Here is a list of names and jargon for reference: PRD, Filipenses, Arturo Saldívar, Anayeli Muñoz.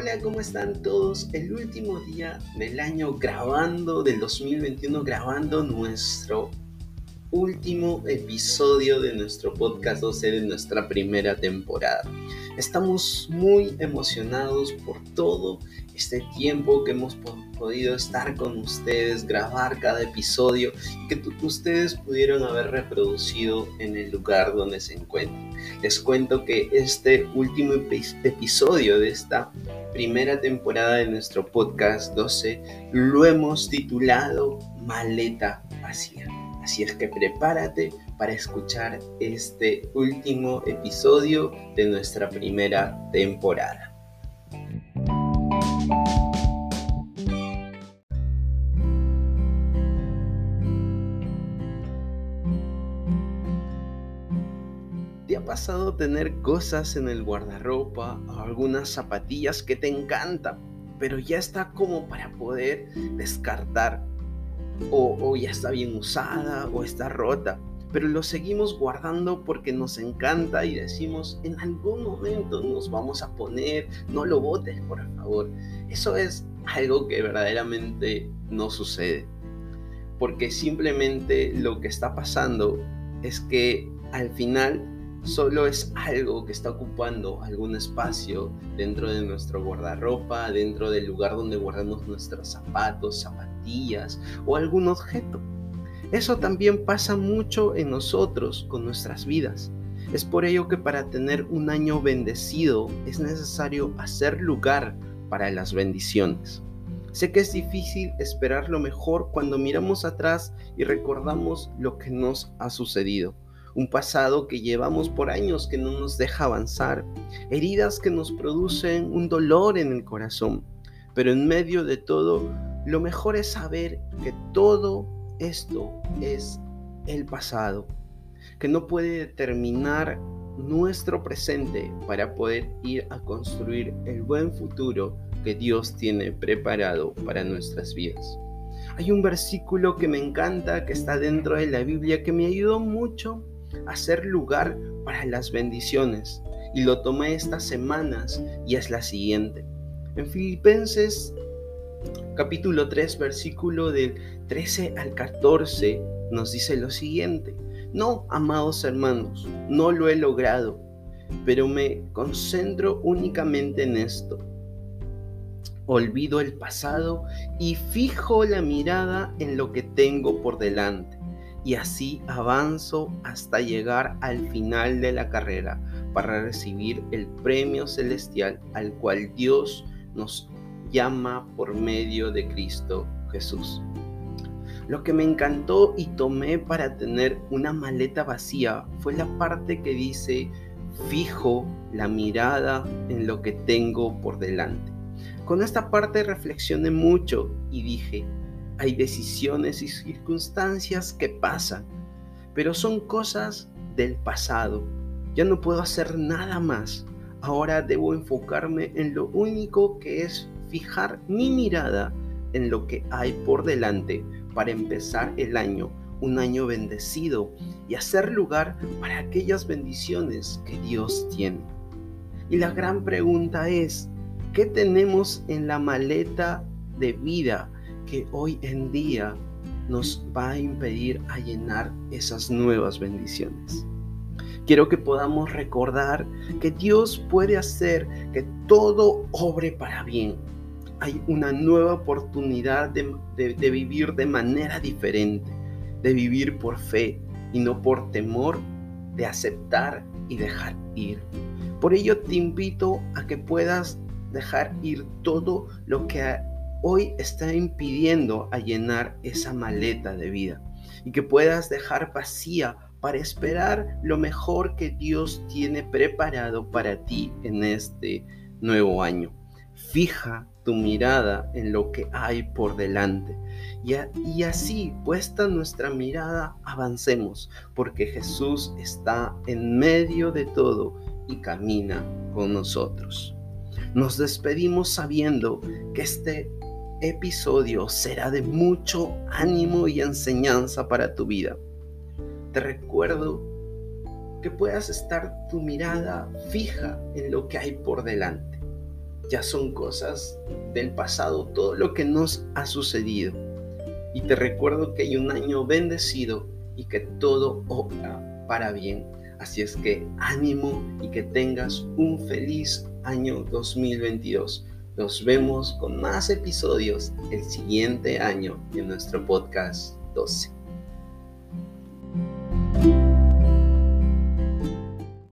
Hola, ¿cómo están todos? El último día del año del 2021, grabando nuestro último episodio de nuestro podcast 12 de nuestra primera temporada. Estamos muy emocionados por todo este tiempo que hemos podido estar con ustedes, grabar cada episodio y que ustedes pudieron haber reproducido en el lugar donde se encuentran. Les cuento que este último episodio de esta primera temporada de nuestro podcast 12 lo hemos titulado Maleta Vacía. Así es que prepárate para escuchar este último episodio de nuestra primera temporada. ¿Te ha pasado tener cosas en el guardarropa o algunas zapatillas que te encantan, pero ya está como para poder descartar? O ya está bien usada o está rota, pero lo seguimos guardando porque nos encanta y decimos, en algún momento nos vamos a poner, no lo botes por favor. Eso es algo que verdaderamente no sucede, porque simplemente lo que está pasando es que al final solo es algo que está ocupando algún espacio dentro de nuestro guardarropa, dentro del lugar donde guardamos nuestros zapatos, zapatillas o algún objeto. Eso también pasa mucho en nosotros, con nuestras vidas. Es por ello que para tener un año bendecido es necesario hacer lugar para las bendiciones. Sé que es difícil esperar lo mejor cuando miramos atrás y recordamos lo que nos ha sucedido. Un pasado que llevamos por años que no nos deja avanzar, heridas que nos producen un dolor en el corazón. Pero en medio de todo, lo mejor es saber que todo esto es el pasado, que no puede determinar nuestro presente para poder ir a construir el buen futuro que Dios tiene preparado para nuestras vidas. Hay un versículo que me encanta, que está dentro de la Biblia, que me ayudó mucho hacer lugar para las bendiciones, y lo tomé estas semanas, y es la siguiente. En Filipenses capítulo 3 versículo del 13 al 14 nos dice lo siguiente: no, amados hermanos, no lo he logrado, pero me concentro únicamente en esto. Olvido el pasado y fijo la mirada en lo que tengo por delante. Y así avanzo hasta llegar al final de la carrera para recibir el premio celestial al cual Dios nos llama por medio de Cristo Jesús. Lo que me encantó y tomé para tener una maleta vacía fue la parte que dice: fijo la mirada en lo que tengo por delante. Con esta parte reflexioné mucho y dije: hay decisiones y circunstancias que pasan, pero son cosas del pasado. Ya no puedo hacer nada más. Ahora debo enfocarme en lo único que es fijar mi mirada en lo que hay por delante para empezar el año, un año bendecido, y hacer lugar para aquellas bendiciones que Dios tiene. Y la gran pregunta es, ¿qué tenemos en la maleta de vida que hoy en día nos va a impedir a llenar esas nuevas bendiciones? Quiero que podamos recordar que Dios puede hacer que todo obre para bien. Hay una nueva oportunidad de vivir de manera diferente, de vivir por fe y no por temor, de aceptar y dejar ir. Por ello te invito a que puedas dejar ir todo lo que hoy está impidiendo a llenar esa maleta de vida, y que puedas dejar vacía para esperar lo mejor que Dios tiene preparado para ti en este nuevo año. Fija tu mirada en lo que hay por delante, y así, puesta nuestra mirada, avancemos, porque Jesús está en medio de todo y camina con nosotros. Nos despedimos sabiendo que este episodio será de mucho ánimo y enseñanza para tu vida. Te recuerdo que puedas estar tu mirada fija en lo que hay por delante. ya son cosas del pasado, todo lo que nos ha sucedido. Y te recuerdo que hay un año bendecido y que todo obra para bien. Así es que ánimo y que tengas un feliz año 2022. Nos vemos con más episodios el siguiente año en nuestro podcast 12.